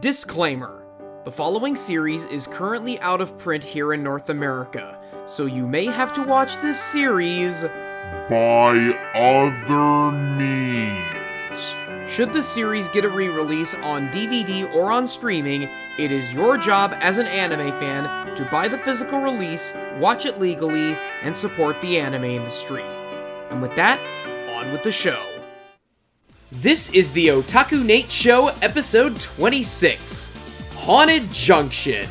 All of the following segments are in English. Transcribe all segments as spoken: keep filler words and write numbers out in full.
Disclaimer: the following series is currently out of print here in North America, so you may have to watch this series by other means. Should the series get a re-release on D V D or on streaming, it is your job as an anime fan to buy the physical release, watch it legally, and support the anime industry. And with that, on with the show. This is the Otaku Nate Show, episode twenty-six, Haunted Junction.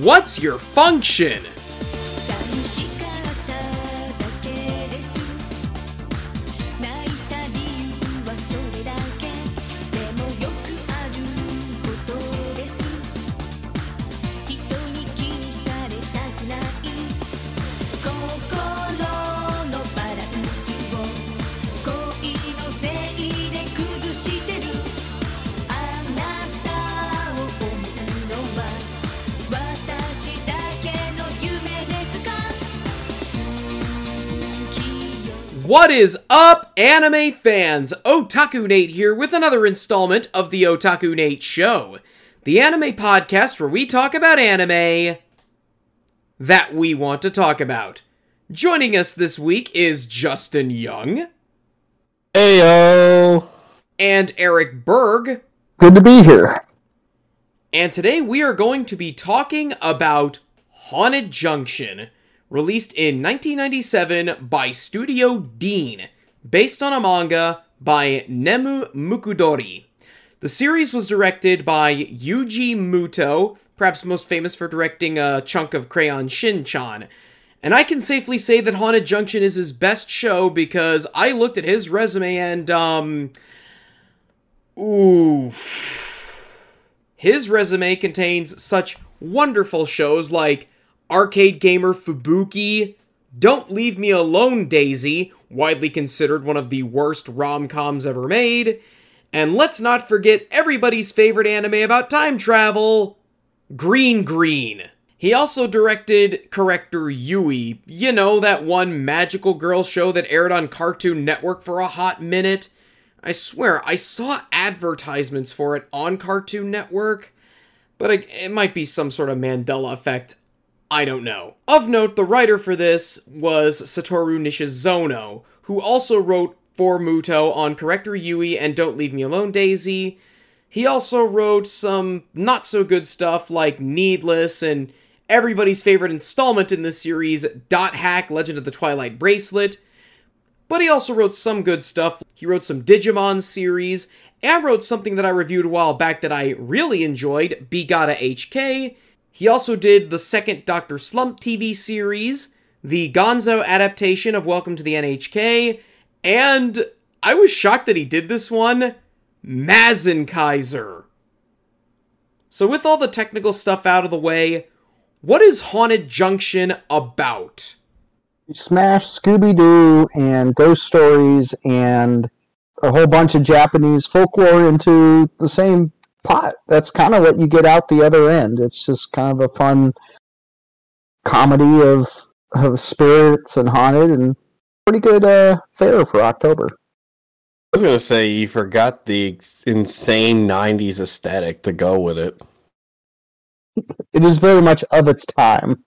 What's your function? What is up, anime fans? Otaku Nate here with another installment of the Otaku Nate Show, the anime podcast where we talk about anime that we want to talk about. Joining us this week is Justin Young. Heyo! And Eric Berg. Good to be here. And today we are going to be talking about Haunted Junction, released in nineteen ninety-seven by Studio Deen, based on a manga by Nemu Mukudori. The series was directed by Yuji Muto, perhaps most famous for directing a chunk of Crayon Shin-chan. And I can safely say that Haunted Junction is his best show because I looked at his resume and, um... oof. His resume contains such wonderful shows like Arcade Gamer Fubuki, Don't Leave Me Alone Daisy, widely considered one of the worst rom-coms ever made, and let's not forget everybody's favorite anime about time travel, Green Green. He also directed Corrector Yui, you know, that one magical girl show that aired on Cartoon Network for a hot minute. I swear, I saw advertisements for it on Cartoon Network, but it might be some sort of Mandela effect. I don't know. Of note, the writer for this was Satoru Nishizono, who also wrote for Muto on Corrector Yui and Don't Leave Me Alone Daisy. He also wrote some not-so-good stuff like Needless and everybody's favorite installment in this series, .hack, Legend of the Twilight Bracelet. But he also wrote some good stuff. He wrote some Digimon series, and wrote something that I reviewed a while back that I really enjoyed, Be Gata H K. He also did the second Doctor Slump T V series, the Gonzo adaptation of Welcome to the N H K, and I was shocked that he did this one, Mazinkaiser. So with all the technical stuff out of the way, what is Haunted Junction about? You smash Scooby-Doo and Ghost Stories and a whole bunch of Japanese folklore into the same pot. That's kind of what you get out the other end. It's just kind of a fun comedy of of spirits and haunted, and pretty good uh, fare for October. I was going to say, you forgot the insane nineties aesthetic to go with it. It is very much of its time.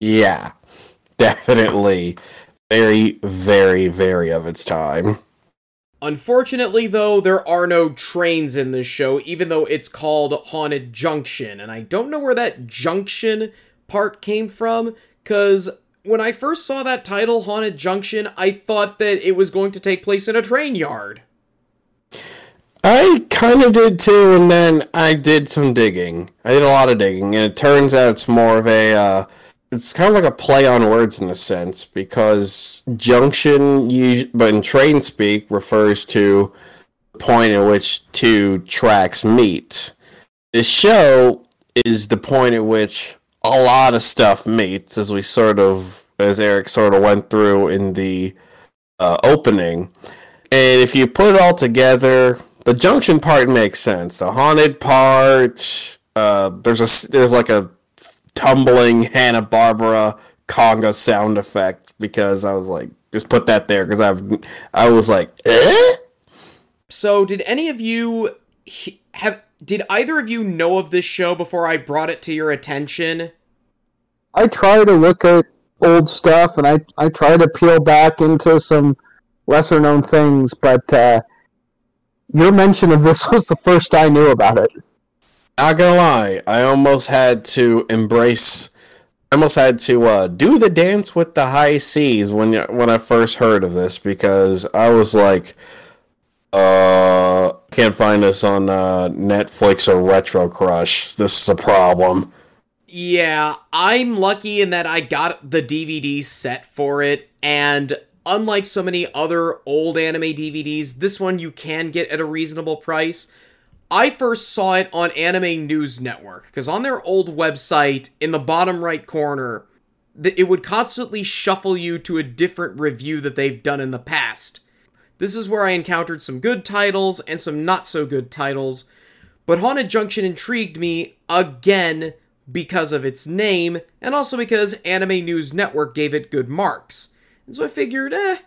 Yeah, definitely. Very, very, very of its time. Unfortunately, though, there are no trains in this show, even though it's called Haunted Junction, and I don't know where that junction part came from, because when I first saw that title, Haunted Junction, I thought that it was going to take place in a train yard. I kind of did, too, and then I did some digging. I did a lot of digging, and it turns out it's more of a, uh, it's kind of like a play on words in a sense, because junction, you, but in train speak, refers to the point at which two tracks meet. This show is the point at which a lot of stuff meets, as we sort of, as Eric sort of went through in the uh, opening. And if you put it all together, the junction part makes sense. The haunted part, uh, there's a, there's like a tumbling Hanna-Barbera conga sound effect, because I was like, just put that there, because I've I was like, eh? So did any of you he- have Did either of you know of this show before I brought it to your attention? I try to look at old stuff, and I, I try to peel back into some lesser-known things, but uh, your mention of this was the first I knew about it. Not gonna lie, I almost had to embrace... I almost had to uh, do the dance with the high C's when when I first heard of this, because I was like, uh, can't find this on uh, Netflix or Retro Crush. This is a problem. Yeah, I'm lucky in that I got the D V D set for it, and unlike so many other old anime D V Ds, this one you can get at a reasonable price. I first saw it on Anime News Network, because on their old website, in the bottom right corner, it would constantly shuffle you to a different review that they've done in the past. This is where I encountered some good titles and some not-so-good titles, but Haunted Junction intrigued me, again, because of its name, and also because Anime News Network gave it good marks. And so I figured, eh,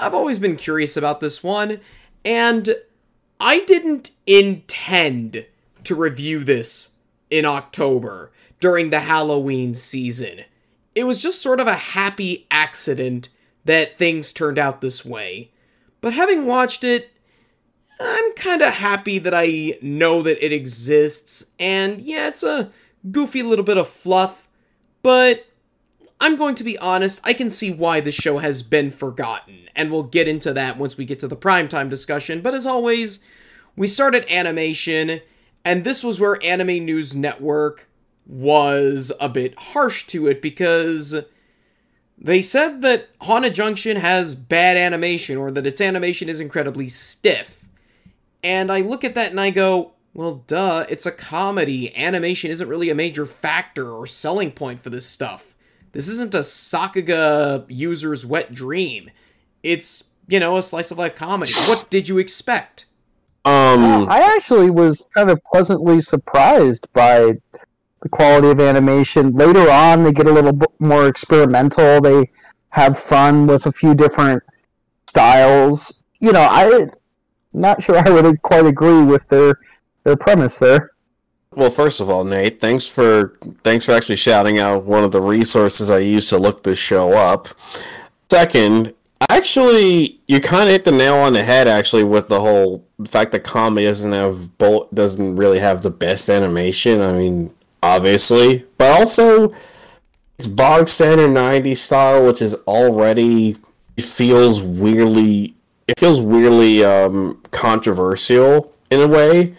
I've always been curious about this one, and... I didn't intend to review this in October during the Halloween season. It was just sort of a happy accident that things turned out this way. But having watched it, I'm kind of happy that I know that it exists. And yeah, it's a goofy little bit of fluff, but I'm going to be honest, I can see why the show has been forgotten, and we'll get into that once we get to the primetime discussion, but as always, we start at animation, and this was where Anime News Network was a bit harsh to it, because they said that Haunted Junction has bad animation, or that its animation is incredibly stiff. And I look at that and I go, well, duh, it's a comedy. Animation isn't really a major factor or selling point for this stuff. This isn't a Sakuga user's wet dream. It's, you know, a slice of life comedy. What did you expect? Um, I actually was kind of pleasantly surprised by the quality of animation. Later on, they get a little bit more experimental. They have fun with a few different styles. You know, I'm not sure I would quite agree with their their premise there. Well, first of all, Nate, thanks for thanks for actually shouting out one of the resources I used to look this show up. Second, actually, you kind of hit the nail on the head, actually, with the whole the fact that comedy doesn't have bol- doesn't really have the best animation. I mean, obviously, but also it's bog standard nineties style, which is already it feels weirdly it feels weirdly um, controversial in a way.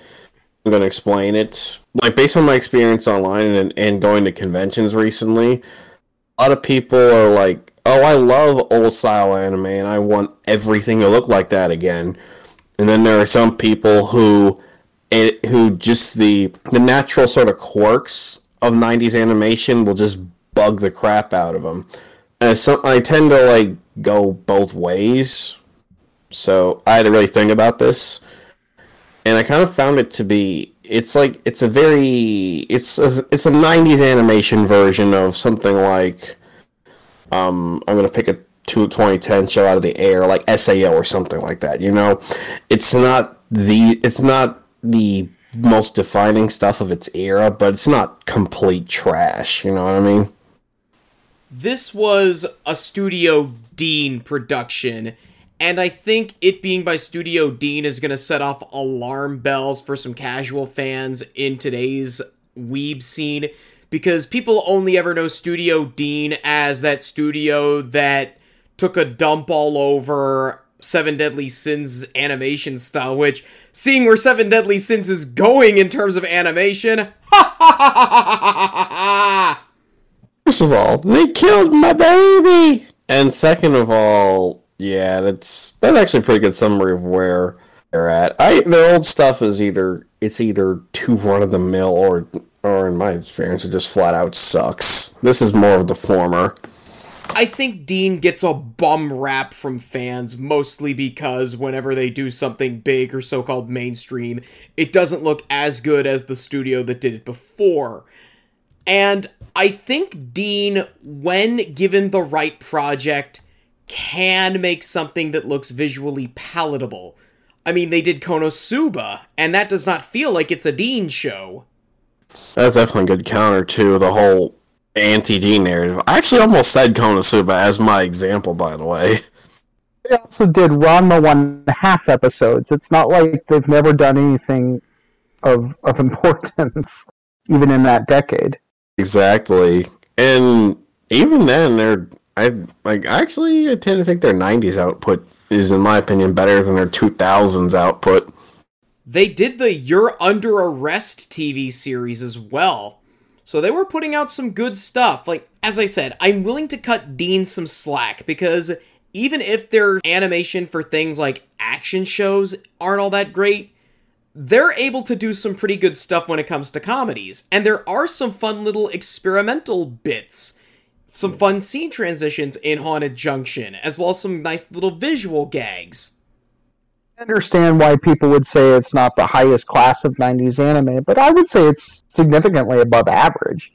I'm going to explain it. Like, based on my experience online and, and going to conventions recently, a lot of people are like, oh, I love old-style anime, and I want everything to look like that again. And then there are some people who it, who just the, the natural sort of quirks of nineties animation will just bug the crap out of them. And so I tend to, like, go both ways. So I had to really think about this. And I kind of found it to be, it's like, it's a very, it's a, it's a nineties animation version of something like, um, I'm going to pick a twenty ten show out of the air, like S A O or something like that, you know? It's not the, it's not the most defining stuff of its era, but it's not complete trash, you know what I mean? This was a Studio Deen production. And I think it being by Studio Deen is going to set off alarm bells for some casual fans in today's weeb scene, because people only ever know Studio Deen as that studio that took a dump all over Seven Deadly Sins animation style, which, seeing where Seven Deadly Sins is going in terms of animation, ha ha ha ha ha ha ha ha! First of all, they killed my baby! And second of all... Yeah, that's that's actually a pretty good summary of where they're at. I their old stuff is either it's either too run of the mill or or in my experience it just flat out sucks. This is more of the former. I think Deen gets a bum rap from fans mostly because whenever they do something big or so-called mainstream, it doesn't look as good as the studio that did it before. And I think Deen, when given the right project, can make something that looks visually palatable. I mean, they did Konosuba, and that does not feel like it's a Deen show. That's definitely a good counter to the whole anti-Deen narrative. I actually almost said Konosuba as my example, by the way. They also did Ranma one half episodes. It's not like they've never done anything of of importance, even in that decade. Exactly. And even then, they're I like actually I tend to think their nineties output is, in my opinion, better than their two thousands output. They did the You're Under Arrest T V series as well. So they were putting out some good stuff. Like, as I said, I'm willing to cut Deen some slack, because even if their animation for things like action shows aren't all that great, they're able to do some pretty good stuff when it comes to comedies. And there are some fun little experimental bits, some fun scene transitions in Haunted Junction, as well as some nice little visual gags. I understand why people would say it's not the highest class of nineties anime, but I would say it's significantly above average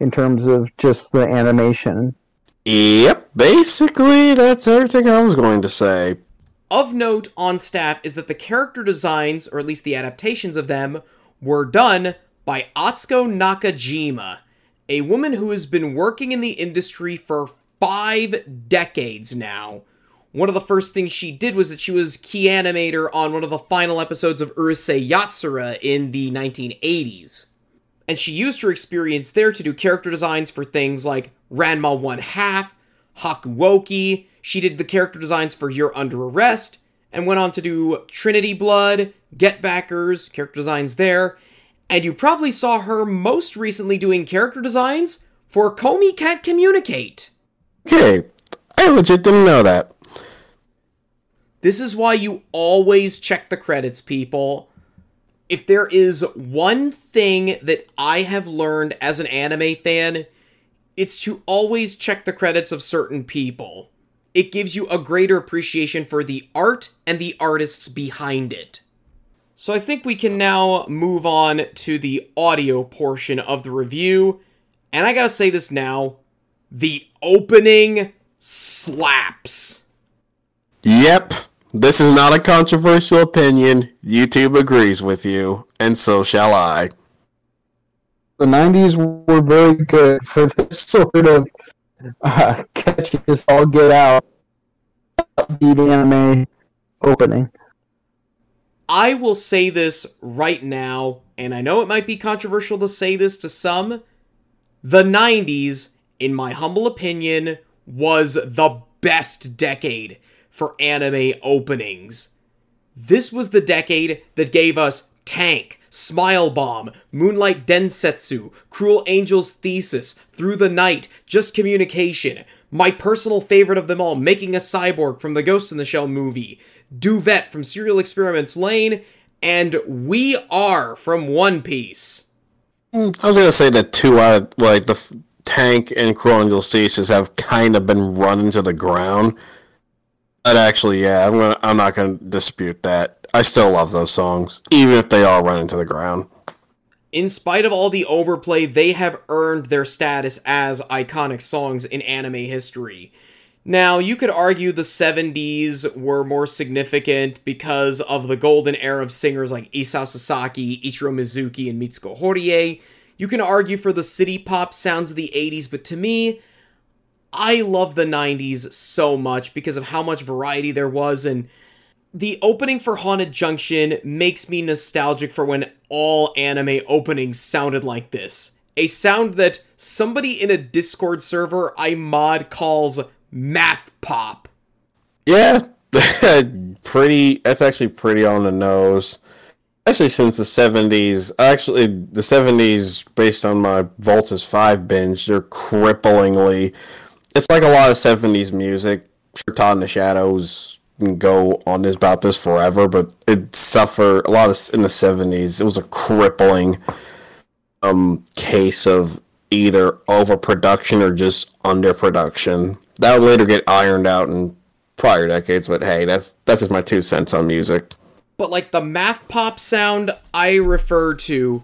in terms of just the animation. Yep, basically that's everything I was going to say. Of note on staff is that the character designs, or at least the adaptations of them, were done by Atsuko Nakajima, a woman who has been working in the industry for five decades now. One of the first things she did was that she was key animator on one of the final episodes of Urusei Yatsura in the nineteen eighties. And she used her experience there to do character designs for things like Ranma one half, Hakuoki. She did the character designs for You're Under Arrest, and went on to do Trinity Blood, Get Backers, character designs there. And you probably saw her most recently doing character designs for Komi Can't Communicate. Hey, I legit didn't know that. This is why you always check the credits, people. If there is one thing that I have learned as an anime fan, it's to always check the credits of certain people. It gives you a greater appreciation for the art and the artists behind it. So I think we can now move on to the audio portion of the review. And I gotta say this now, the opening slaps. Yep, this is not a controversial opinion. YouTube agrees with you, and so shall I. The nineties were very good for this sort of uh, catchiness, all get out, upbeat anime opening. I will say this right now, and I know it might be controversial to say this to some, the nineties, in my humble opinion, was the best decade for anime openings. This was the decade that gave us Tank, Smile Bomb, Moonlight Densetsu, Cruel Angel's Thesis, Through the Night, Just Communication, my personal favorite of them all, Making a Cyborg from the Ghost in the Shell movie, Duvet from Serial Experiments Lane, and We Are from One Piece. I was going to say that two out of, like, the f- Tank and Cruel Angel's Thesis have kind of been run into the ground. But actually, yeah, I'm gonna, I'm not going to dispute that. I still love those songs, even if they all run into the ground. In spite of all the overplay, they have earned their status as iconic songs in anime history. Now, you could argue the seventies were more significant because of the golden era of singers like Isao Sasaki, Ichiro Mizuki, and Mitsuko Horie. You can argue for the city pop sounds of the eighties, but to me, I love the nineties so much because of how much variety there was, and the opening for Haunted Junction makes me nostalgic for when all anime openings sounded like this. A sound that somebody in a Discord server I mod calls math pop. Yeah, pretty. That's actually pretty on the nose. Actually, since the seventies, actually, the seventies, based on my Voltus five binge, they're cripplingly. It's like a lot of seventies music. Sure, Todd in the Shadows can go on this about this forever, but it suffered a lot of in the seventies. It was a crippling um, case of either overproduction or just underproduction. That would later get ironed out in prior decades, but hey, that's that's just my two cents on music. But like the math pop sound I refer to,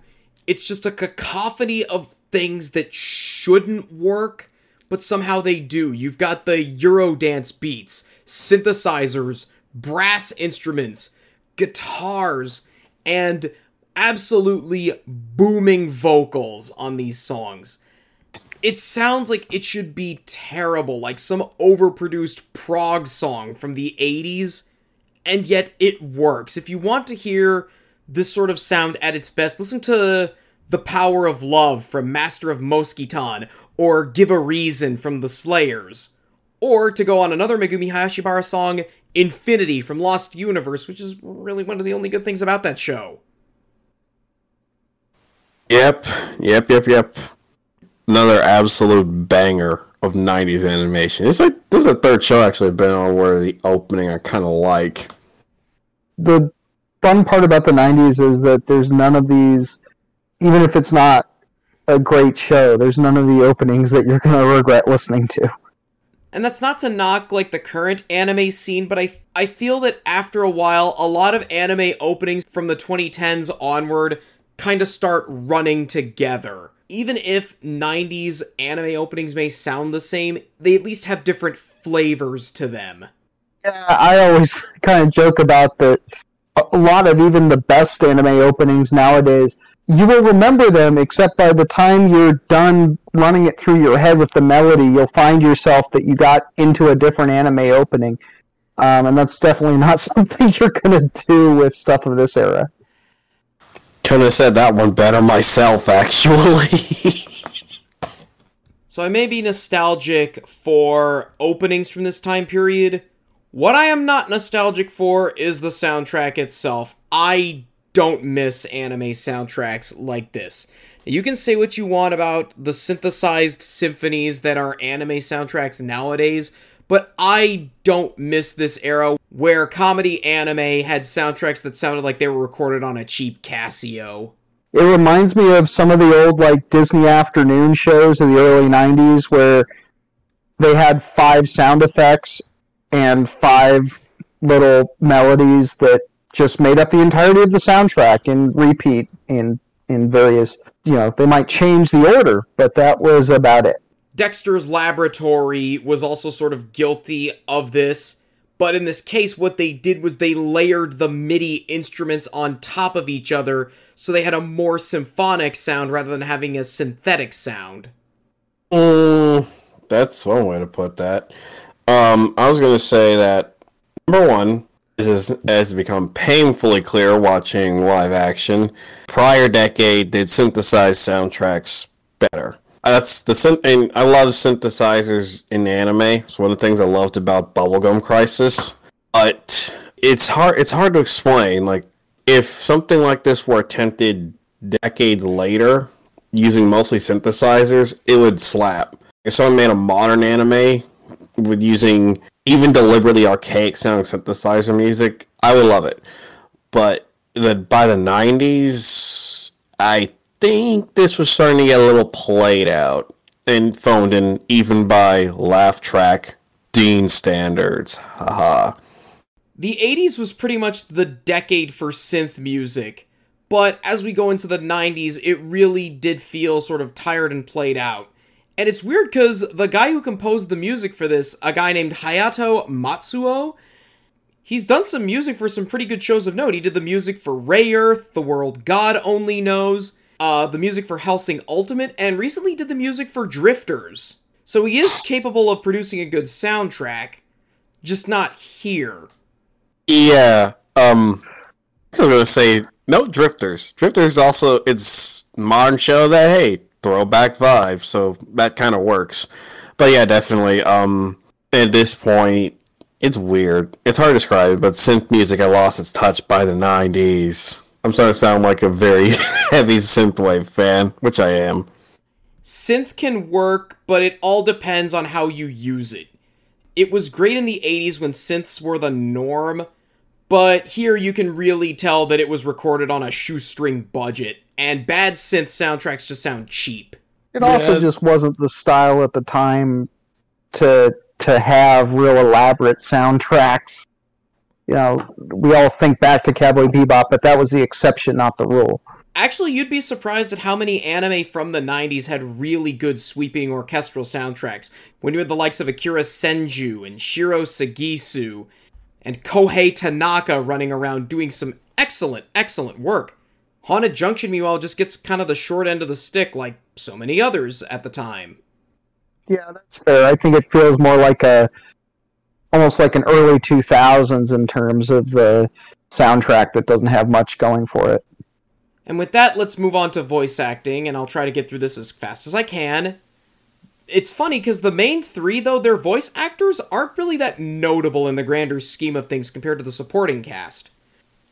it's just a cacophony of things that shouldn't work, but somehow they do. You've got the Eurodance beats, synthesizers, brass instruments, guitars, and absolutely booming vocals on these songs. It sounds like it should be terrible, like some overproduced prog song from the eighties, and yet it works. If you want to hear this sort of sound at its best, listen to The Power of Love from Master of Moskitan, or Give a Reason from The Slayers. Or, to go on another Megumi Hayashibara song, Infinity from Lost Universe, which is really one of the only good things about that show. Yep, yep, yep, yep. Another absolute banger of nineties animation. It's like, this is the third show actually I've been on where the opening I kind of like. The fun part about the nineties is that there's none of these, even if it's not a great show, there's none of the openings that you're going to regret listening to. And that's not to knock, like, the current anime scene, but I, I feel that after a while, a lot of anime openings from the twenty tens onward kind of start running together. Even if nineties anime openings may sound the same, they at least have different flavors to them. Yeah, I always kind of joke about that a lot of even the best anime openings nowadays, you will remember them, except by the time you're done running it through your head with the melody, you'll find yourself that you got into a different anime opening. Um, and that's definitely not something you're going to do with stuff of this era. Couldn't have said that one better myself, actually. So I may be nostalgic for openings from this time period. What I am not nostalgic for is the soundtrack itself. I don't miss anime soundtracks like this. You can say what you want about the synthesized symphonies that are anime soundtracks nowadays, but I don't miss this era where comedy anime had soundtracks that sounded like they were recorded on a cheap Casio. It reminds me of some of the old, like, Disney afternoon shows in the early nineties where they had five sound effects and five little melodies that just made up the entirety of the soundtrack in repeat in in various, you know, they might change the order, but that was about it. Dexter's Laboratory was also sort of guilty of this, but in this case, what they did was they layered the MIDI instruments on top of each other, so they had a more symphonic sound rather than having a synthetic sound. Mm, that's one way to put that. Um, I was going to say that, number one, this has become painfully clear watching live action. Prior decade did synthesize soundtracks better. That's the and I love synthesizers in anime. It's one of the things I loved about Bubblegum Crisis. But it's hard it's hard to explain. Like, if something like this were attempted decades later, using mostly synthesizers, it would slap. If someone made a modern anime with using even deliberately archaic sounding synthesizer music, I would love it. But the, by the nineties, I think this was starting to get a little played out and phoned in, even by laugh track Dean standards. Haha. The eighties was pretty much the decade for synth music, but as we go into the nineties, it really did feel sort of tired and played out. And it's weird because the guy who composed the music for this, a guy named Hayato Matsuo, he's done some music for some pretty good shows of note. He did the music for Ray Earth, The World God Only Knows, uh, the music for Hellsing Ultimate, and recently did the music for Drifters. So he is capable of producing a good soundtrack, just not here. Yeah, um, I was gonna say, no Drifters. Drifters also, it's a modern show that, hey, throwback vibe, so that kind of works. But yeah, definitely, um at this point, it's weird, it's hard to describe, but synth music had lost its touch by the nineties. I'm starting to sound like a very heavy synthwave fan, which I am. Synth can work, but it all depends on how you use it. It was great in the eighties when synths were the norm, but here you can really tell that it was recorded on a shoestring budget. And bad synth soundtracks just sound cheap. It also yes. just wasn't the style at the time to to have real elaborate soundtracks. You know, we all think back to Cowboy Bebop, but that was the exception, not the rule. Actually, you'd be surprised at how many anime from the nineties had really good sweeping orchestral soundtracks. When you had the likes of Akira Senju and Shiro Sagisu, and Kohei Tanaka running around doing some excellent, excellent work. Haunted Junction, meanwhile, just gets kind of the short end of the stick like so many others at the time. Yeah, that's fair. I think it feels more like a, almost like an early two thousands in terms of the soundtrack that doesn't have much going for it. And with that, let's move on to voice acting, and I'll try to get through this as fast as I can. It's funny, because the main three, though, their voice actors aren't really that notable in the grander scheme of things compared to the supporting cast.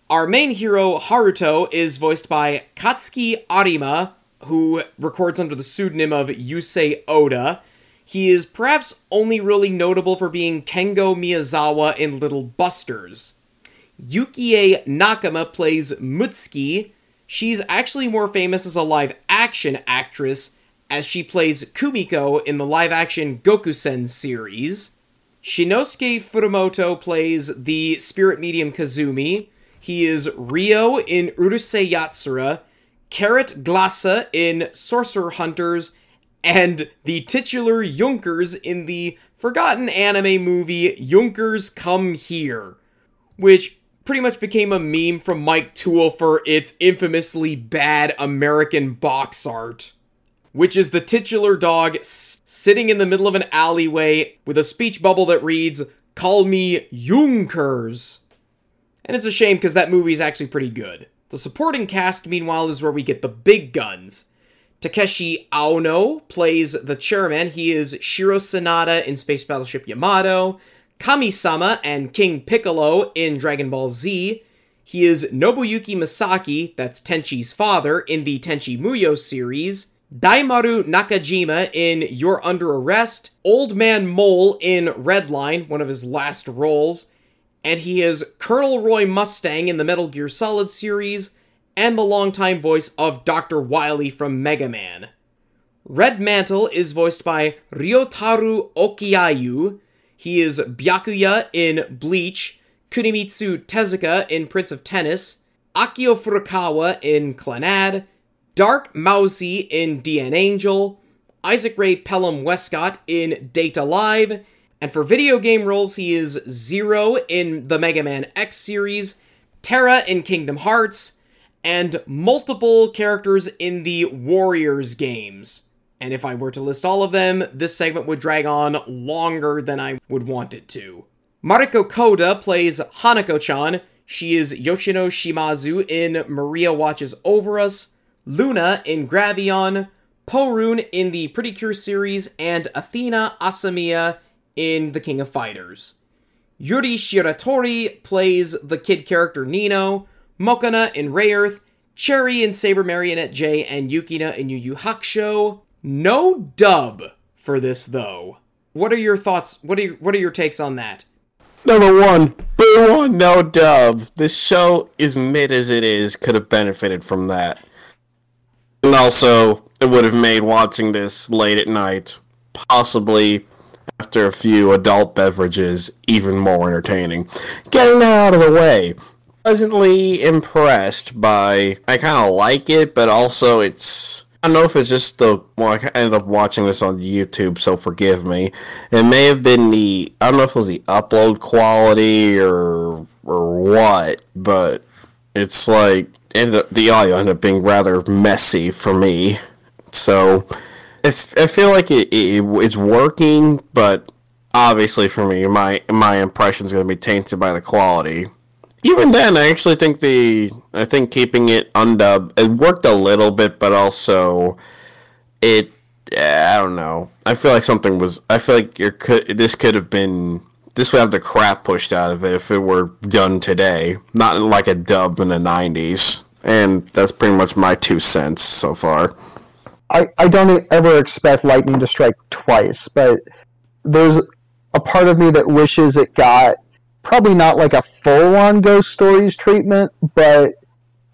Our main hero, Haruto, is voiced by Katsuki Arima, who records under the pseudonym of Yusei Oda. He is perhaps only really notable for being Kengo Miyazawa in Little Busters. Yukie Nakama plays Mutsuki. She's actually more famous as a live-action actress, as she plays Kumiko in the live-action Gokusen series. Shinosuke Furumoto plays the spirit medium Kazumi. He is Ryo in Urusei Yatsura, Carrot Glassa in Sorcerer Hunters, and the titular Yunkers in the forgotten anime movie Yunkers Come Here, which pretty much became a meme from Mike Toole for its infamously bad American box art, which is the titular dog s- sitting in the middle of an alleyway with a speech bubble that reads, "Call me Yunkers." And it's a shame because that movie is actually pretty good. The supporting cast, meanwhile, is where we get the big guns. Takeshi Aono plays the chairman. He is Shiro Sanada in Space Battleship Yamato, Kami-sama and King Piccolo in Dragon Ball Z. He is Nobuyuki Masaki, that's Tenchi's father, in the Tenchi Muyo series, Daimaru Nakajima in You're Under Arrest, Old Man Mole in Redline, one of his last roles, and he is Colonel Roy Mustang in the Metal Gear Solid series, and the longtime voice of Doctor Wily from Mega Man. Red Mantle is voiced by Ryotaru Okiayu. He is Byakuya in Bleach, Kunimitsu Tezuka in Prince of Tennis, Akio Furukawa in Clannad, Dark Mousy in D N Angel, Isaac Ray Pelham Westcott in Data Live, and for video game roles, he is Zero in the Mega Man X series, Terra in Kingdom Hearts, and multiple characters in the Warriors games. And if I were to list all of them, this segment would drag on longer than I would want it to. Mariko Koda plays Hanako-chan. She is Yoshino Shimazu in Maria Watches Over Us, Luna in Gravion, Porun in the Pretty Cure series, and Athena Asamiya in The King of Fighters. Yuri Shiratori plays the kid character Nino, Mokana in Ray Earth, Cherry in Saber Marionette J, and Yukina in Yu Yu Hakusho. No dub for this, though. What are your thoughts? What are your, what are your takes on that? Number one, boo on no dub. This show, as mid as it is, could have benefited from that. And also, it would have made watching this late at night, possibly after a few adult beverages, even more entertaining. Getting that out of the way. Pleasantly impressed by, I kind of like it, but also it's, I don't know if it's just the, well, I ended up watching this on YouTube, so forgive me. It may have been the, I don't know if it was the upload quality or or what, but it's like, ended up, the audio ended up being rather messy for me, so it's, I feel like it, it it's working, but obviously for me, my my impression's going to be tainted by the quality. Even then, I actually think the I think keeping it undubbed, it worked a little bit, but also it I don't know. I feel like something was I feel like it could this could have been. This would have the crap pushed out of it if it were done today, not like a dub in the nineties. And that's pretty much my two cents so far. I, I don't ever expect lightning to strike twice, but there's a part of me that wishes it got probably not like a full-on Ghost Stories treatment, but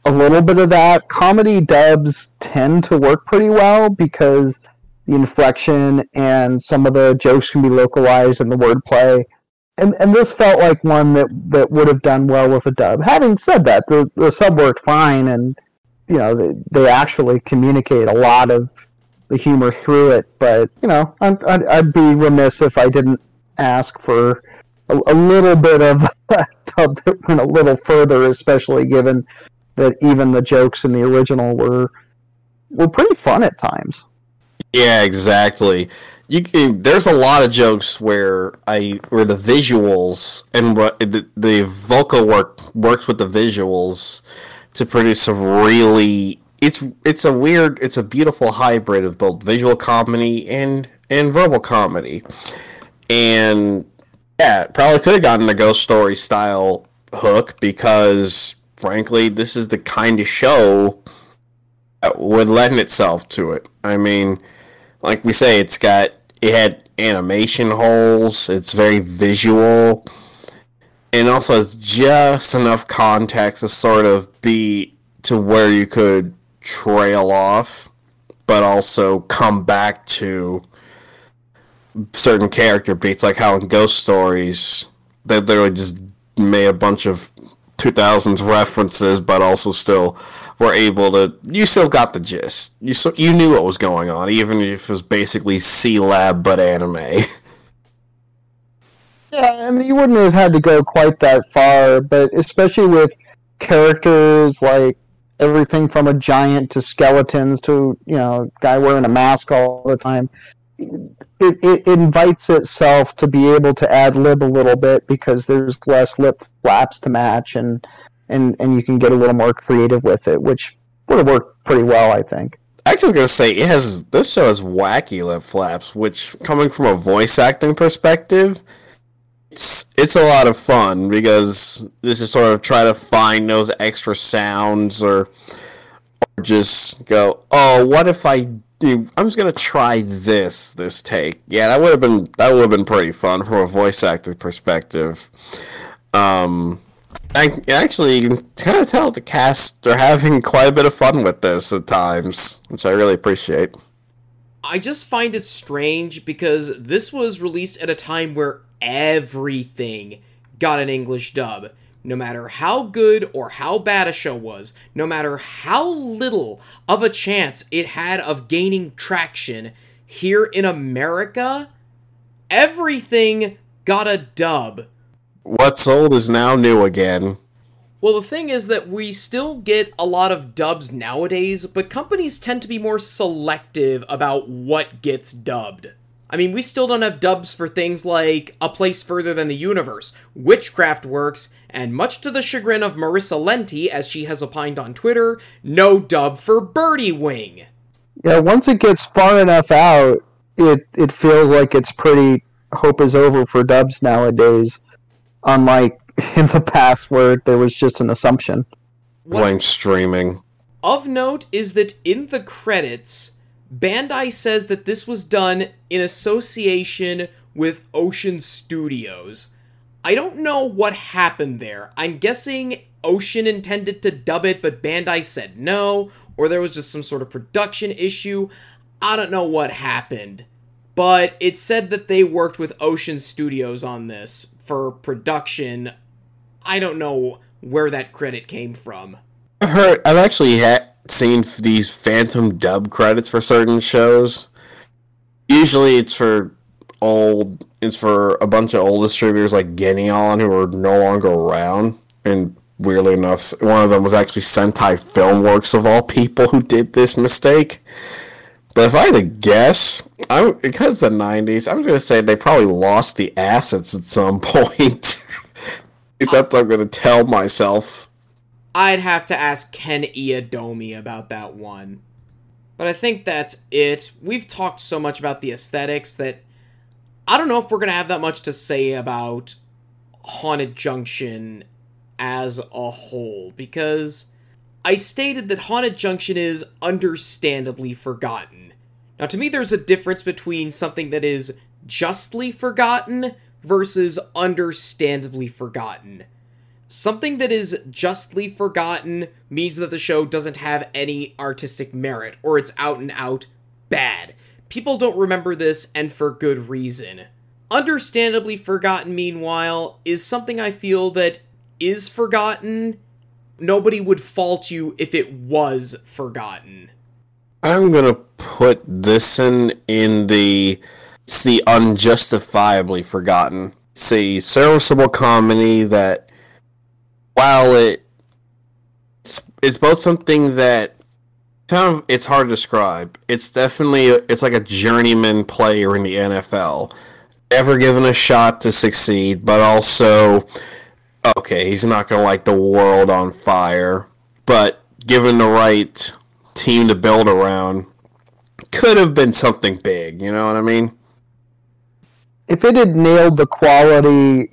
a little bit of that. Comedy dubs tend to work pretty well because the inflection and some of the jokes can be localized and the wordplay. And and this felt like one that, that would have done well with a dub. Having said that, the, the sub worked fine, and you know they, they actually communicate a lot of the humor through it. But you know, I'm, I'd, I'd be remiss if I didn't ask for a, a little bit of dub that went a little further, especially given that even the jokes in the original were were pretty fun at times. Yeah, exactly. You can, there's a lot of jokes where I where the visuals and the, the vocal work works with the visuals to produce some really it's it's a weird it's a beautiful hybrid of both visual comedy and and verbal comedy. And yeah, it probably could have gotten a Ghost Story style hook because frankly, this is the kind of show that would lend itself to it. I mean, like we say, it's got it had animation holes. It's very visual, and also has just enough context to sort of be to where you could trail off, but also come back to certain character beats, like how in Ghost Stories they literally just made a bunch of two thousands references, but also still were able to. You still got the gist. You so, you knew what was going on, even if it was basically C-Lab but anime. Yeah, and you wouldn't have had to go quite that far, but especially with characters like everything from a giant to skeletons to, you know, a guy wearing a mask all the time. It, it invites itself to be able to ad-lib a little bit because there's less lip flaps to match, and, and, and you can get a little more creative with it, which would have worked pretty well, I think. Actually, I'm going to say, it has this show has wacky lip flaps, which, coming from a voice acting perspective, it's, it's a lot of fun because this is sort of try to find those extra sounds or, or just go, oh, what if I... Dude, I'm just gonna try this this take. Yeah, that would have been that would have been pretty fun from a voice acting perspective. Um, I actually you can kind of tell the cast are having quite a bit of fun with this at times, which I really appreciate. I just find it strange because this was released at a time where everything got an English dub. No matter how good or how bad a show was, no matter how little of a chance it had of gaining traction here in America, everything got a dub. What's old is now new again. Well, the thing is that we still get a lot of dubs nowadays, but companies tend to be more selective about what gets dubbed. I mean, we still don't have dubs for things like A Place Further Than the Universe, Witchcraft Works, and much to the chagrin of Marissa Lenti, as she has opined on Twitter, no dub for Birdie Wing. Yeah, once it gets far enough out, it, it feels like it's pretty hope is over for dubs nowadays, unlike in the past where there was just an assumption. Blame streaming. Of note is that in the credits, Bandai says that this was done in association with Ocean Studios. I don't know what happened there. I'm guessing Ocean intended to dub it, but Bandai said no, or there was just some sort of production issue. I don't know what happened, but it said that they worked with Ocean Studios on this for production. I don't know where that credit came from. I've heard, I've actually had seen these phantom dub credits for certain shows. Usually it's for old it's for a bunch of old distributors like Geneon, who are no longer around, and weirdly enough one of them was actually Sentai Filmworks of all people who did this mistake. But if I had to guess, I'm, because it's the nineties, I'm gonna say they probably lost the assets at some point. Except I'm gonna tell myself I'd have to ask Ken Iyadomi about that one. But I think that's it. We've talked so much about the aesthetics that I don't know if we're going to have that much to say about Haunted Junction as a whole, because I stated that Haunted Junction is understandably forgotten. Now, to me, there's a difference between something that is justly forgotten versus understandably forgotten. Something that is justly forgotten means that the show doesn't have any artistic merit, or it's out and out bad. People don't remember this, and for good reason. Understandably forgotten, meanwhile, is something I feel that is forgotten. Nobody would fault you if it was forgotten. I'm gonna put this in in the, it's the unjustifiably forgotten. see, serviceable comedy that, while it, it's, it's both something that kind of, it's hard to describe. It's definitely, it's like a journeyman player in the N F L. Never given a shot to succeed, but also, okay, he's not going to light the world on fire, but given the right team to build around, could have been something big, you know what I mean? If it had nailed the quality,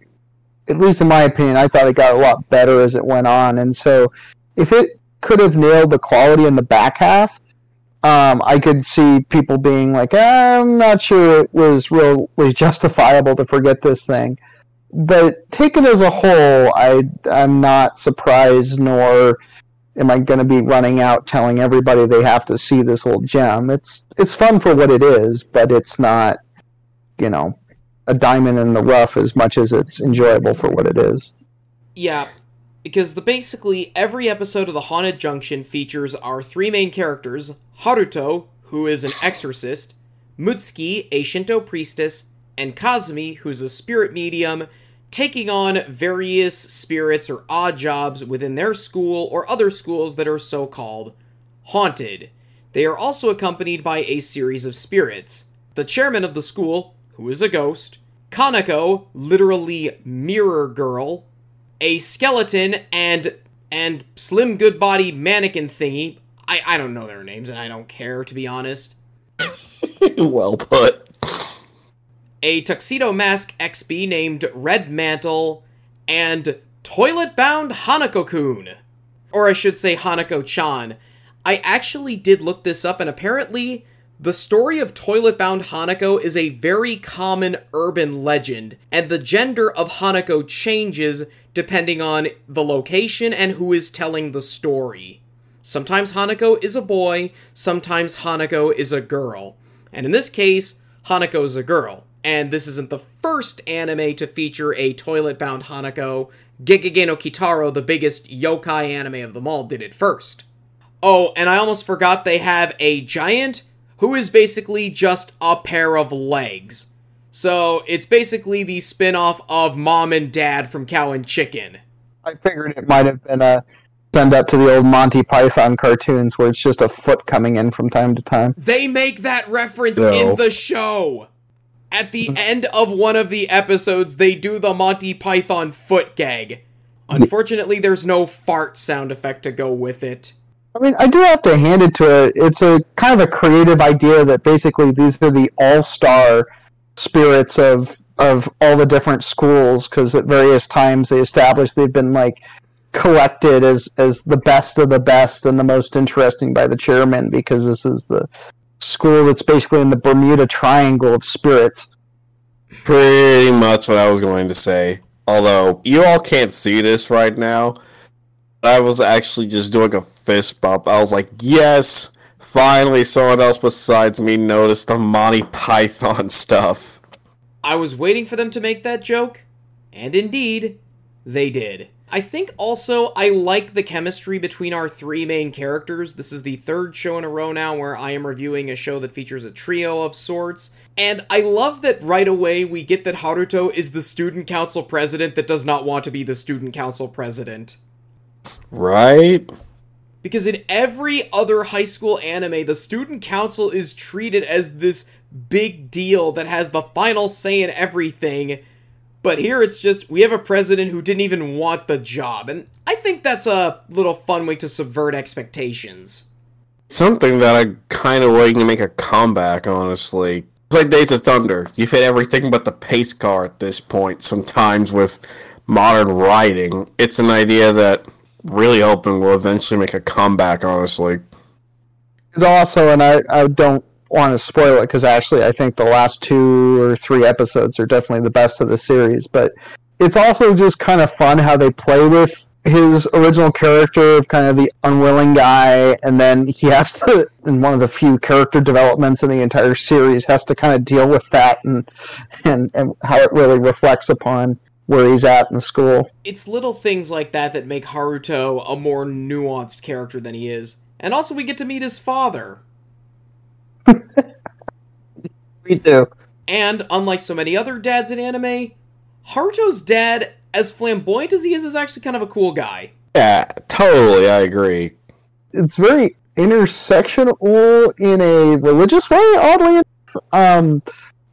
at least in my opinion, I thought it got a lot better as it went on, and so if it could have nailed the quality in the back half, Um, I could see people being like, I'm not sure it was really justifiable to forget this thing. But taken as a whole, I, I'm not surprised, nor am I going to be running out telling everybody they have to see this little gem. It's it's fun for what it is, but it's not, you know, a diamond in the rough as much as it's enjoyable for what it is. Yeah. Because the basically every episode of the Haunted Junction features our three main characters, Haruto, who is an exorcist, Mutsuki, a Shinto priestess, and Kazumi, who's a spirit medium, taking on various spirits or odd jobs within their school or other schools that are so-called haunted. They are also accompanied by a series of spirits. The chairman of the school, who is a ghost, Kanako, literally Mirror Girl, a skeleton, and and slim good body mannequin thingy. I, I don't know their names, and I don't care, to be honest. Well put. A tuxedo mask X B named Red Mantle, and toilet-bound Hanako-kun. Or I should say Hanako-chan. I actually did look this up, and apparently the story of toilet-bound Hanako is a very common urban legend, and the gender of Hanako changes depending on the location and who is telling the story. Sometimes Hanako is a boy, sometimes Hanako is a girl. And in this case, Hanako is a girl. And this isn't the first anime to feature a toilet-bound Hanako. Gegege no Kitaro, the biggest yokai anime of them all, did it first. Oh, and I almost forgot they have a giant who is basically just a pair of legs. So, it's basically the spin-off of Mom and Dad from Cow and Chicken. I figured it might have been a send-up to the old Monty Python cartoons where it's just a foot coming in from time to time. They make that reference no. in the show! At the end of one of the episodes, they do the Monty Python foot gag. Unfortunately, there's no fart sound effect to go with it. I mean, I do have to hand it to it. It's a kind of a creative idea that basically these are the all-star spirits of of all the different schools, because at various times they establish they've been like collected as, as the best of the best and the most interesting by the chairman, because this is the school that's basically in the Bermuda Triangle of spirits. Pretty much what I was going to say. Although, you all can't see this right now. I was actually just doing a fist bump. I was like, yes, finally someone else besides me noticed the Monty Python stuff. I was waiting for them to make that joke, and indeed, they did. I think also I like the chemistry between our three main characters. This is the third show in a row now where I am reviewing a show that features a trio of sorts. And I love that right away we get that Haruto is the student council president that does not want to be the student council president. Right? Because in every other high school anime, the student council is treated as this big deal that has the final say in everything. But here it's just, we have a president who didn't even want the job. And I think that's a little fun way to subvert expectations. Something that I'm kind of waiting to make a comeback, honestly. It's like Days of Thunder. You've hit everything but the pace car at this point, sometimes with modern writing. It's an idea that really hoping we'll eventually make a comeback, honestly. Also, and I, I don't want to spoil it, because actually I think the last two or three episodes are definitely the best of the series, but it's also just kind of fun how they play with his original character, kind of the unwilling guy, and then he has to, in one of the few character developments in the entire series, has to kind of deal with that and and, and how it really reflects upon where he's at in school. It's little things like that that make Haruto a more nuanced character than he is. And also we get to meet his father. We do. And, unlike so many other dads in anime, Haruto's dad, as flamboyant as he is, is actually kind of a cool guy. Yeah, totally, I agree. It's very intersectional in a religious way, oddly enough. Um,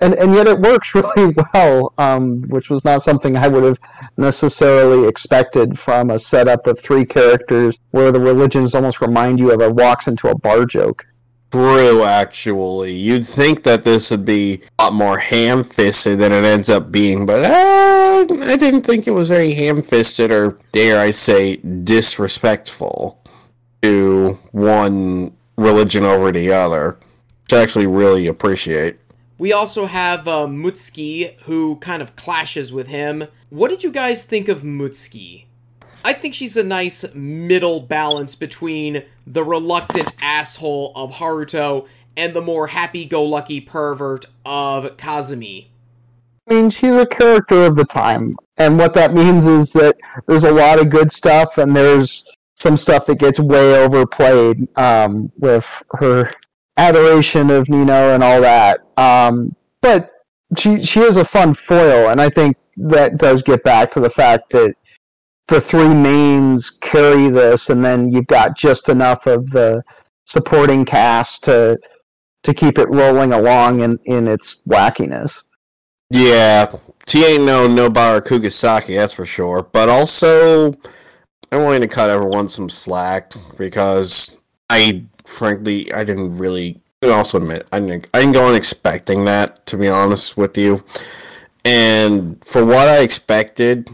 and, and yet it works really well, um, which was not something I would have necessarily expected from a setup of three characters where the religions almost remind you of a walks into a bar joke. True, actually. You'd think that this would be a lot more ham-fisted than it ends up being, but uh, I didn't think it was very ham-fisted or, dare I say, disrespectful to one religion over the other, which I actually really appreciate. We also have uh, Mutsuki, who kind of clashes with him. What did you guys think of Mutsuki? I think she's a nice middle balance between the reluctant asshole of Haruto and the more happy-go-lucky pervert of Kazumi. I mean, she's a character of the time, and what that means is that there's a lot of good stuff, and there's some stuff that gets way overplayed um, with her adoration of Nino and all that. Um, but she she is a fun foil, and I think that does get back to the fact that the three mains carry this, and then you've got just enough of the supporting cast to to keep it rolling along in, in its wackiness. Yeah, she ain't no Nobara Kugasaki, that's for sure. But also, I'm willing to cut everyone some slack, because I, frankly, I didn't really... I also admit, I didn't, I didn't go in expecting that, to be honest with you. And for what I expected...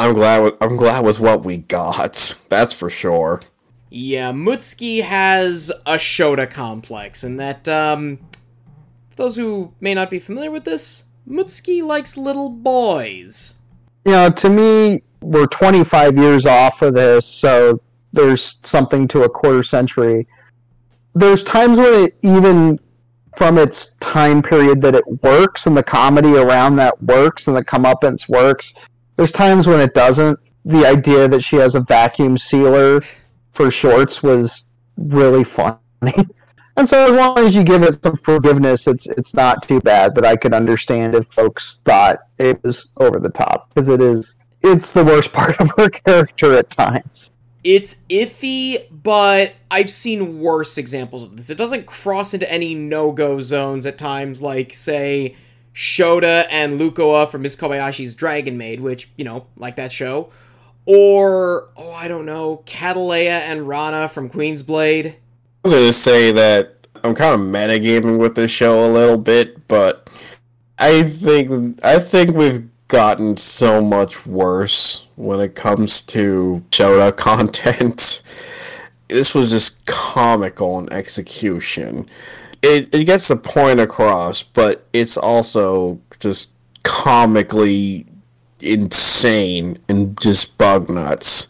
I'm glad with, I'm glad with what we got. That's for sure. Yeah, Mutsuki has a Shota complex, and that, um... for those who may not be familiar with this, Mutsuki likes little boys. You know, to me, we're twenty-five years off of this, so there's something to a quarter century. There's times when it, even from its time period, that it works, and the comedy around that works, and the comeuppance works... There's times when it doesn't. The idea that she has a vacuum sealer for shorts was really funny. And so as long as you give it some forgiveness, it's it's not too bad. But I could understand if folks thought it was over the top. Because it is, it's the worst part of her character at times. It's iffy, but I've seen worse examples of this. It doesn't cross into any no-go zones at times, like, say... Shota and Lukoa from Miss Kobayashi's Dragon Maid, which, you know, like that show. Or, oh, I don't know, Catalea and Rana from Queensblade. I was going to say that I'm kind of metagaming with this show a little bit, but I think I think we've gotten so much worse when it comes to Shota content. This was just comical in execution. It it gets the point across, but it's also just comically insane and just bug nuts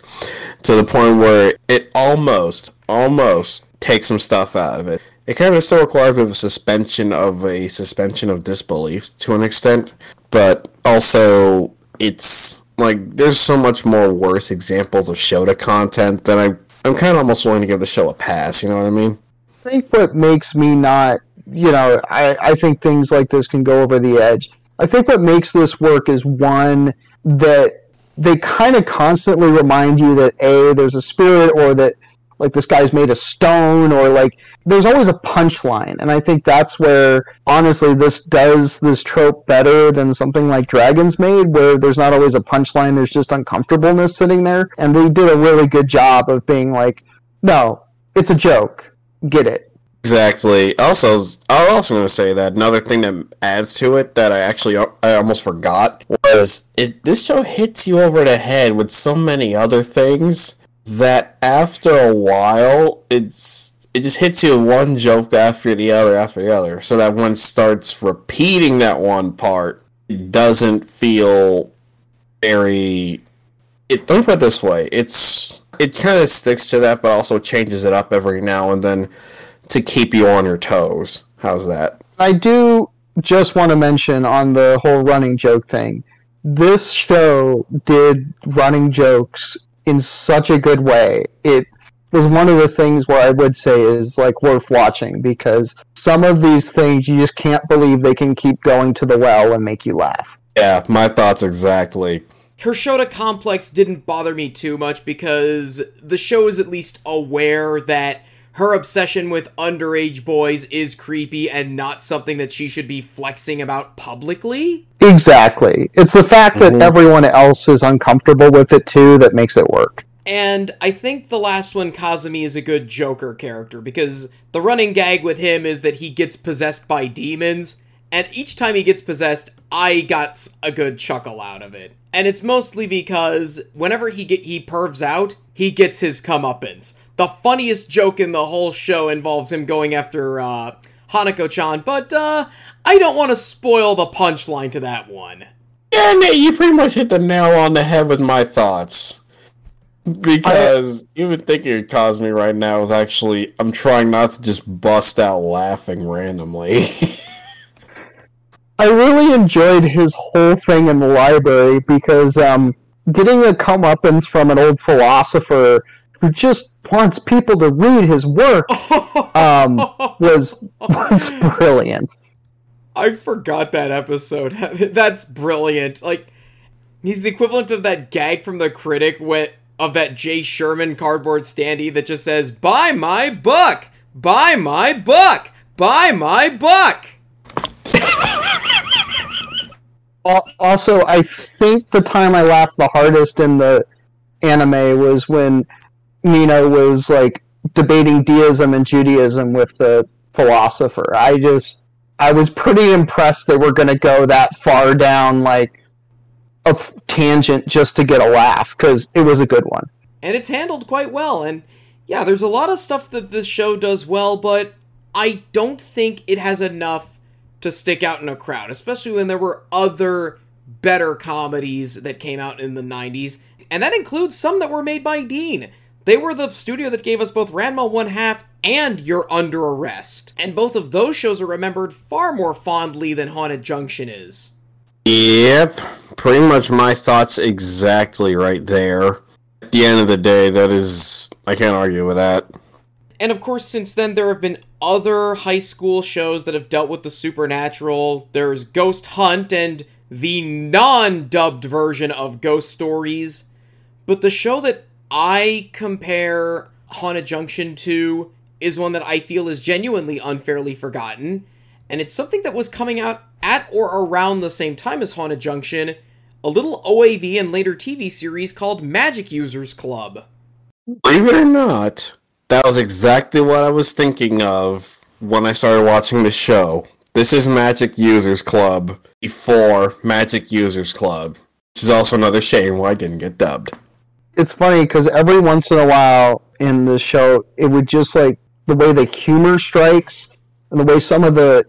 to the point where it almost, almost takes some stuff out of it. It kind of still requires a bit of a suspension of a suspension of disbelief to an extent, but also it's like there's so much more worse examples of Shota content that I I'm, I'm kind of almost willing to give the show a pass. You know what I mean? I think what makes me not, you know, I, I think things like this can go over the edge. I think what makes this work is, one, that they kind of constantly remind you that, A, there's a spirit, or that, like, this guy's made of stone, or, like, there's always a punchline. And I think that's where, honestly, this does this trope better than something like Dragon's Maid, where there's not always a punchline, there's just uncomfortableness sitting there. And they did a really good job of being like, no, it's a joke. Get it. Exactly. Also, I'm also going to say that another thing that adds to it that I actually I almost forgot was it. This show hits you over the head with so many other things that after a while, it's it just hits you one joke after the other after the other. So that one starts repeating that one part. It doesn't feel very... It, think about it this way. It's... It kind of sticks to that, but also changes it up every now and then to keep you on your toes. How's that? I do just want to mention on the whole running joke thing, this show did running jokes in such a good way. It was one of the things where I would say is like worth watching, because some of these things you just can't believe they can keep going to the well and make you laugh. Yeah, my thoughts exactly. Hirshoda Complex didn't bother me too much because the show is at least aware that her obsession with underage boys is creepy and not something that she should be flexing about publicly. Exactly. It's the fact that mm-hmm. everyone else is uncomfortable with it too that makes it work. And I think the last one, Kazumi, is a good Joker character because the running gag with him is that he gets possessed by demons, and each time he gets possessed, I got a good chuckle out of it. And it's mostly because whenever he get, he pervs out, he gets his comeuppance. The funniest joke in the whole show involves him going after uh, Hanako-chan, but uh, I don't want to spoil the punchline to that one. Yeah, Nate, you pretty much hit the nail on the head with my thoughts. Because I, even thinking of Cosme right now is actually, I'm trying not to just bust out laughing randomly. I really enjoyed his whole thing in the library because um, getting a comeuppance from an old philosopher who just wants people to read his work um, was, was brilliant. I forgot that episode. That's brilliant. Like, he's the equivalent of that gag from The Critic with, of that Jay Sherman cardboard standee that just says, "Buy my book! Buy my book! Buy my book!" Also, I think the time I laughed the hardest in the anime was when Nino was, like, debating deism and Judaism with the philosopher. I just, I was pretty impressed that we're going to go that far down, like, a f- tangent just to get a laugh, because it was a good one. And it's handled quite well, and, yeah, there's a lot of stuff that this show does well, but I don't think it has enough to stick out in a crowd, especially when there were other better comedies that came out in the nineties, and that includes some that were made by Deen. They were the studio that gave us both Ranma one half and You're Under Arrest, and both of those shows are remembered far more fondly than Haunted Junction is. Yep, pretty much my thoughts exactly right there. At the end of the day, that is, I can't argue with that. And of course, since then, there have been other high school shows that have dealt with the supernatural. There's Ghost Hunt and the non-dubbed version of Ghost Stories. But the show that I compare Haunted Junction to is one that I feel is genuinely unfairly forgotten. And it's something that was coming out at or around the same time as Haunted Junction, a little O A V and later T V series called Magic Users Club. Believe it or not, that was exactly what I was thinking of when I started watching the show. This is Magic Users Club before Magic Users Club, which is also another shame why I didn't get dubbed. It's funny, because every once in a while in the show, it would just, like, the way the humor strikes, and the way some of the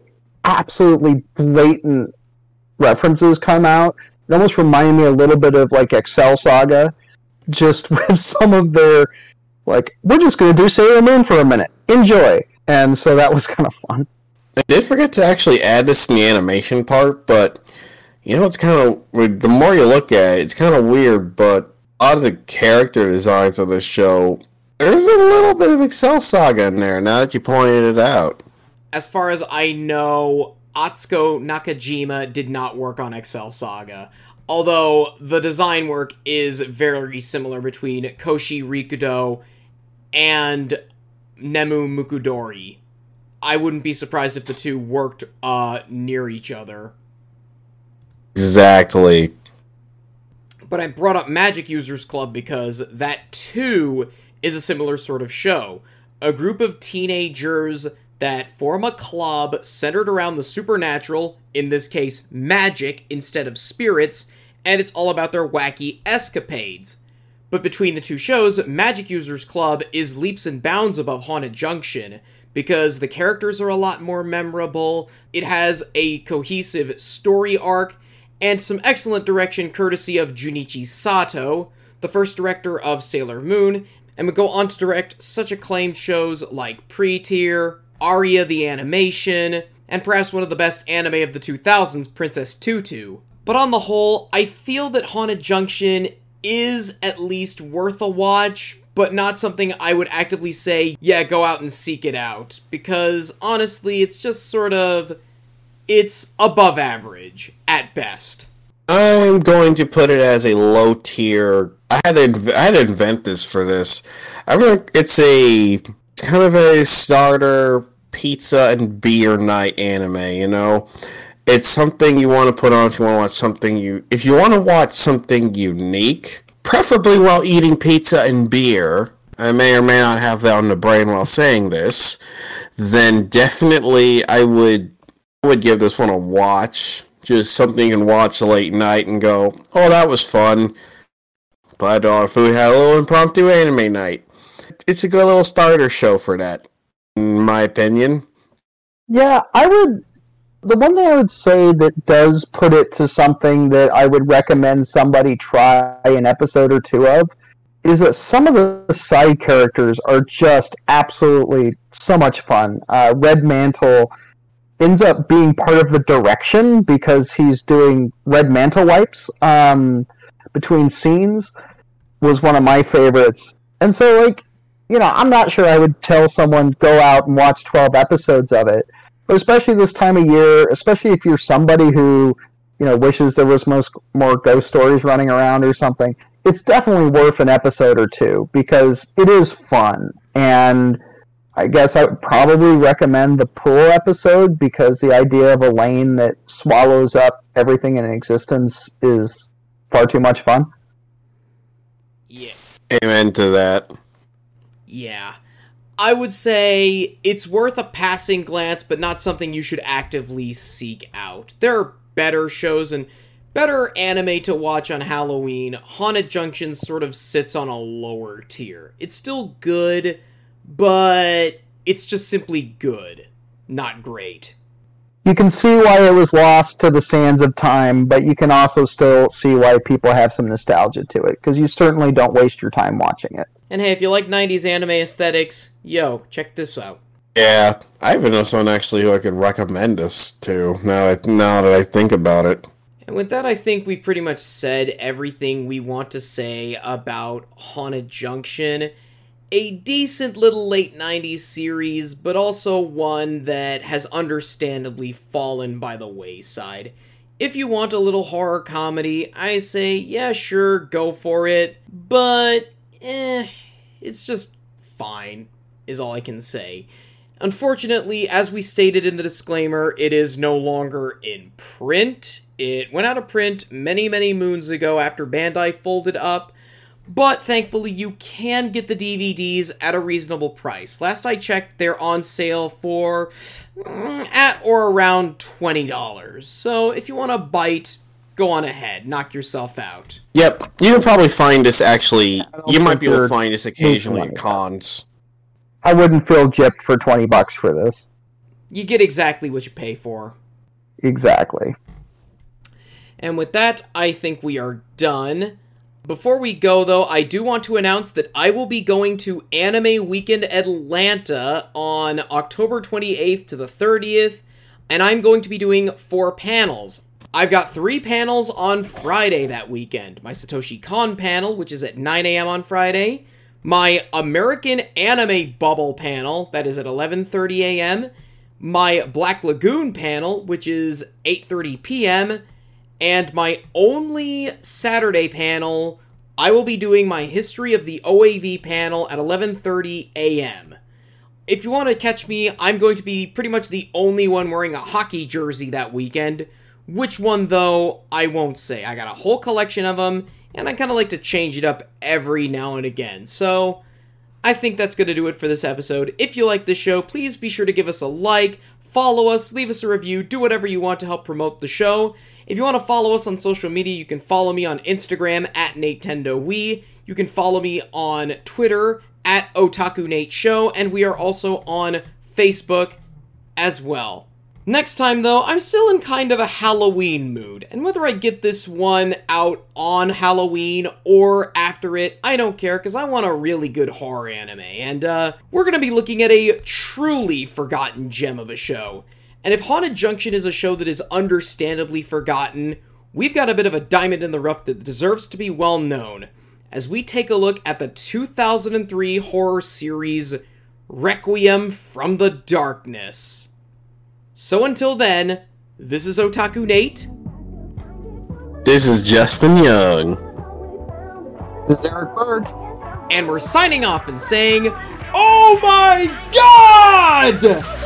absolutely blatant references come out, it almost reminded me a little bit of, like, Excel Saga, just with some of their... Like, we're just going to do Sailor Moon for a minute. Enjoy. And so that was kind of fun. I did forget to actually add this in the animation part, but, you know, it's kind of, the more you look at it, it's kind of weird, but a lot of the character designs of this show, there's a little bit of Excel Saga in there, now that you pointed it out. As far as I know, Atsuko Nakajima did not work on Excel Saga. Although the design work is very similar between Koshi Rikudo and Nemu Mukudori. I wouldn't be surprised if the two worked uh, near each other. Exactly. But I brought up Magic Users Club because that too is a similar sort of show. A group of teenagers that form a club centered around the supernatural, in this case magic instead of spirits, and it's all about their wacky escapades. But between the two shows, Magic Users Club is leaps and bounds above Haunted Junction, because the characters are a lot more memorable, it has a cohesive story arc, and some excellent direction courtesy of Junichi Sato, the first director of Sailor Moon, and would go on to direct such acclaimed shows like Pre-Tier, Aria the Animation, and perhaps one of the best anime of the two thousands, Princess Tutu. But on the whole, I feel that Haunted Junction is at least worth a watch, but not something I would actively say, yeah, go out and seek it out. Because, honestly, it's just sort of... it's above average, at best. I'm going to put it as a low tier. I had to, I had to invent this for this. I mean, it's a kind of a starter pizza and beer night anime. You know, it's something you want to put on if you want to watch something you if you want to watch something unique, preferably while eating pizza and beer. I may or may not have that on the brain while saying this. Then definitely, I would I would give this one a watch. Just something you can watch late night and go, oh, that was fun. five dollar food had a little impromptu anime night. It's a good little starter show for that, in my opinion. Yeah, I would... The one thing I would say that does put it to something that I would recommend somebody try an episode or two of is that some of the side characters are just absolutely so much fun. Uh, Red Mantle ends up being part of the direction because he's doing red mantle wipes um, between scenes was one of my favorites. And so, like, you know, I'm not sure I would tell someone go out and watch twelve episodes of it, but especially this time of year, especially if you're somebody who, you know, wishes there was most more ghost stories running around or something, it's definitely worth an episode or two because it is fun. And I guess I would probably recommend the pool episode because the idea of a lane that swallows up everything in existence is far too much fun. Yeah. Amen to that. Yeah. I would say it's worth a passing glance, but not something you should actively seek out. There are better shows and better anime to watch on Halloween. Haunted Junction sort of sits on a lower tier. It's still good, but it's just simply good, not great. You can see why it was lost to the sands of time, but you can also still see why people have some nostalgia to it, because you certainly don't waste your time watching it. And hey, if you like nineties anime aesthetics, yo, check this out. Yeah, I even know someone actually who I could recommend this to, now that I, now that I think about it. And with that, I think we've pretty much said everything we want to say about Haunted Junction. A decent little late nineties series, but also one that has understandably fallen by the wayside. If you want a little horror comedy, I say, yeah, sure, go for it, but, eh, it's just fine, is all I can say. Unfortunately, as we stated in the disclaimer, it is no longer in print. It went out of print many, many moons ago after Bandai folded up, but thankfully, you can get the D V Ds at a reasonable price. Last I checked, they're on sale for at or around twenty dollars. So if you want a bite, go on ahead. Knock yourself out. Yep. You can probably find this, actually. You might be able to find this occasionally at cons. I wouldn't feel gypped for twenty bucks for this. You get exactly what you pay for. Exactly. And with that, I think we are done. Before we go, though, I do want to announce that I will be going to Anime Weekend Atlanta on October twenty-eighth to the thirtieth, and I'm going to be doing four panels. I've got three panels on Friday that weekend. My Satoshi Kon panel, which is at nine a.m. on Friday. My American Anime Bubble panel, that is at eleven thirty a.m. My Black Lagoon panel, which is eight thirty p.m., and my only Saturday panel, I will be doing my History of the O A V panel at eleven thirty a.m. If you want to catch me, I'm going to be pretty much the only one wearing a hockey jersey that weekend. Which one, though, I won't say. I got a whole collection of them, and I kind of like to change it up every now and again. So, I think that's going to do it for this episode. If you like this show, please be sure to give us a like, follow us, leave us a review, do whatever you want to help promote the show. If you want to follow us on social media, you can follow me on Instagram at NatendoWii. You can follow me on Twitter at Otaku Nate Show, and we are also on Facebook as well. Next time, though, I'm still in kind of a Halloween mood, and whether I get this one out on Halloween or after it, I don't care, because I want a really good horror anime, and uh, we're going to be looking at a truly forgotten gem of a show. And if Haunted Junction is a show that is understandably forgotten, we've got a bit of a diamond in the rough that deserves to be well known, as we take a look at the two thousand three horror series Requiem from the Darkness. So until then, this is Otaku Nate, This is Justin Young. This is Eric Bird. And we're signing off and saying, oh my God!